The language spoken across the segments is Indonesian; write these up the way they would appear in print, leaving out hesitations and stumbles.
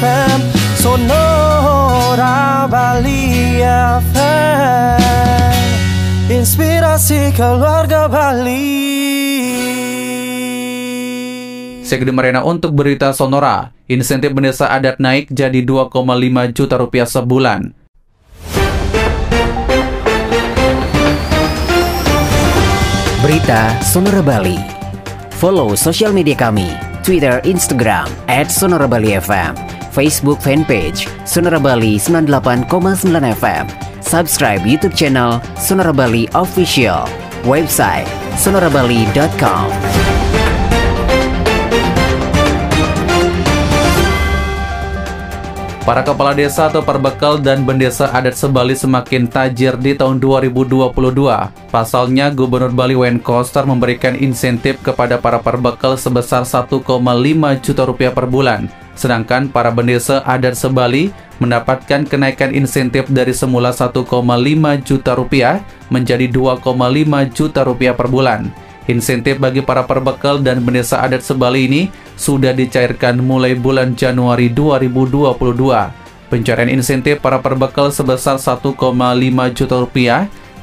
FM Sonora Bali FM, inspirasi keluarga Bali. Saya Gede Marena untuk Berita Sonora. Insentif Desa Adat naik jadi Rp2,5 juta sebulan. Berita Sonora Bali. Follow sosial media kami, Twitter, Instagram @sonorabali.fm, Facebook fanpage Sonora Bali 98,9 FM. Subscribe YouTube channel Sonora Bali Official. Website sonorabali.com. Para kepala desa atau parbekal dan bendesa adat se-Bali semakin tajir di tahun 2022. Pasalnya, Gubernur Bali Wayan Koster memberikan insentif kepada para parbekal sebesar Rp1,5 juta per bulan. Sedangkan para bendesa adat se-Bali mendapatkan kenaikan insentif dari semula Rp1,5 juta menjadi Rp2,5 juta per bulan. Insentif bagi para parbekal dan bendesa adat se-Bali ini sudah dicairkan mulai bulan Januari 2022. Pencairan insentif para parbekal sebesar Rp1,5 juta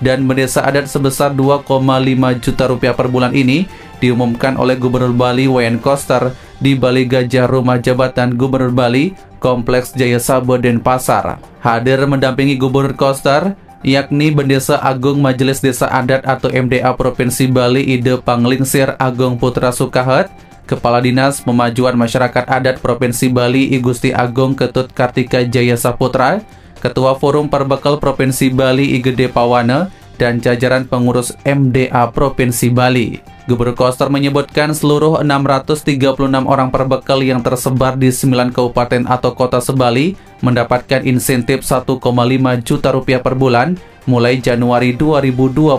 dan bendesa adat sebesar Rp2,5 juta per bulan ini diumumkan oleh Gubernur Bali Wayan Koster di Bale Gajah, Rumah Jabatan Gubernur Bali, Kompleks Jaya Sabha, Denpasar. Hadir mendampingi Gubernur Koster yakni Bendesa Agung Majelis Desa Adat atau MDA Provinsi Bali Ida Panglingsir Agung Putra Sukahet, Kepala Dinas Pemajuan Masyarakat Adat Provinsi Bali I Gusti Agung Ketut Kartika Jaya Saputra, Ketua Forum Parbekal Provinsi Bali I Gede Pawana, dan jajaran pengurus MDA Provinsi Bali. Gubernur Koster menyebutkan seluruh 636 orang parbekal yang tersebar di 9 kabupaten atau kota se-Bali mendapatkan insentif Rp1,5 juta per bulan mulai Januari 2022.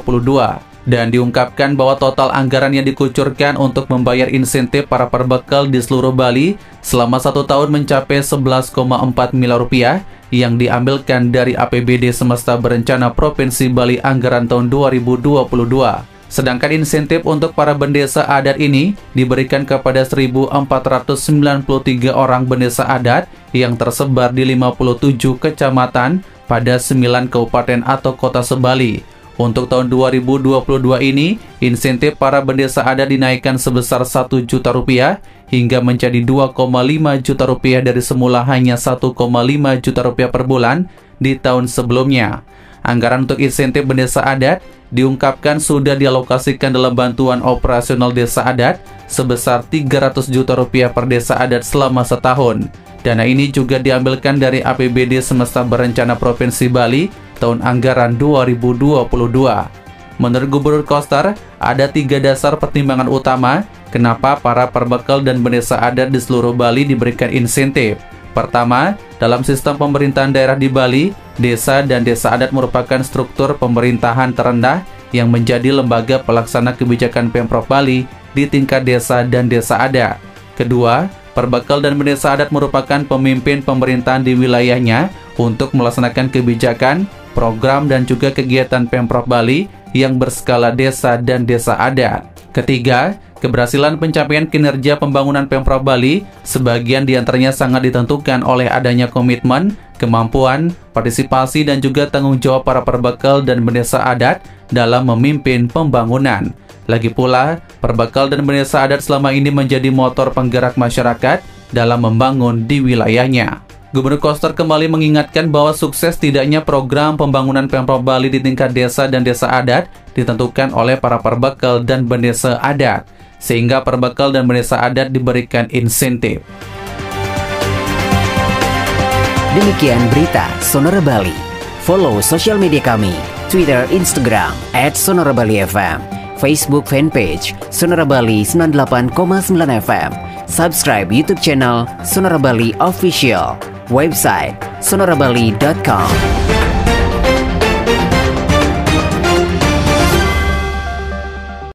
Dan diungkapkan bahwa total anggaran yang dikucurkan untuk membayar insentif para parbekal di seluruh Bali selama 1 tahun mencapai Rp11,4 miliar yang diambilkan dari APBD Semesta Berencana Provinsi Bali anggaran tahun 2022. Sedangkan insentif untuk para bendesa adat ini diberikan kepada 1.493 orang bendesa adat yang tersebar di 57 kecamatan pada 9 kabupaten atau kota se-Bali. Untuk tahun 2022 ini, insentif para bendesa adat dinaikkan sebesar Rp1 juta hingga menjadi Rp2,5 juta dari semula hanya Rp1,5 juta per bulan di tahun sebelumnya. Anggaran untuk insentif bendesa adat diungkapkan sudah dialokasikan dalam bantuan operasional desa adat sebesar Rp300 juta per desa adat selama 1 tahun. Dana ini juga diambilkan dari APBD Semesta Berencana Provinsi Bali tahun anggaran 2022. Menurut Gubernur Koster, ada 3 dasar pertimbangan utama kenapa para parbekal dan bendesa adat di seluruh Bali diberikan insentif. Pertama, dalam sistem pemerintahan daerah di Bali, desa dan desa adat merupakan struktur pemerintahan terendah yang menjadi lembaga pelaksana kebijakan Pemprov Bali di tingkat desa dan desa adat. Kedua, parbekal dan bendesa adat merupakan pemimpin pemerintahan di wilayahnya untuk melaksanakan kebijakan, program, dan juga kegiatan Pemprov Bali yang berskala desa dan desa adat. Ketiga, keberhasilan pencapaian kinerja pembangunan Pemprov Bali sebagian diantaranya sangat ditentukan oleh adanya komitmen, kemampuan, partisipasi, dan juga tanggung jawab para parbekal dan bendesa adat dalam memimpin pembangunan. Lagi pula, parbekal dan bendesa adat selama ini menjadi motor penggerak masyarakat dalam membangun di wilayahnya. Gubernur Koster kembali mengingatkan bahwa sukses tidaknya program pembangunan Pemprov Bali di tingkat desa dan desa adat ditentukan oleh para parbekal dan bendesa adat, sehingga parbekal dan bendesa adat diberikan insentif. Demikian Berita Sonora Bali. Follow sosial media kami, Twitter, Instagram @sonorabali.fm, Facebook fanpage Sonora Bali 98,9 FM. Subscribe YouTube channel Sonora Bali Official. Website sonorabali.com.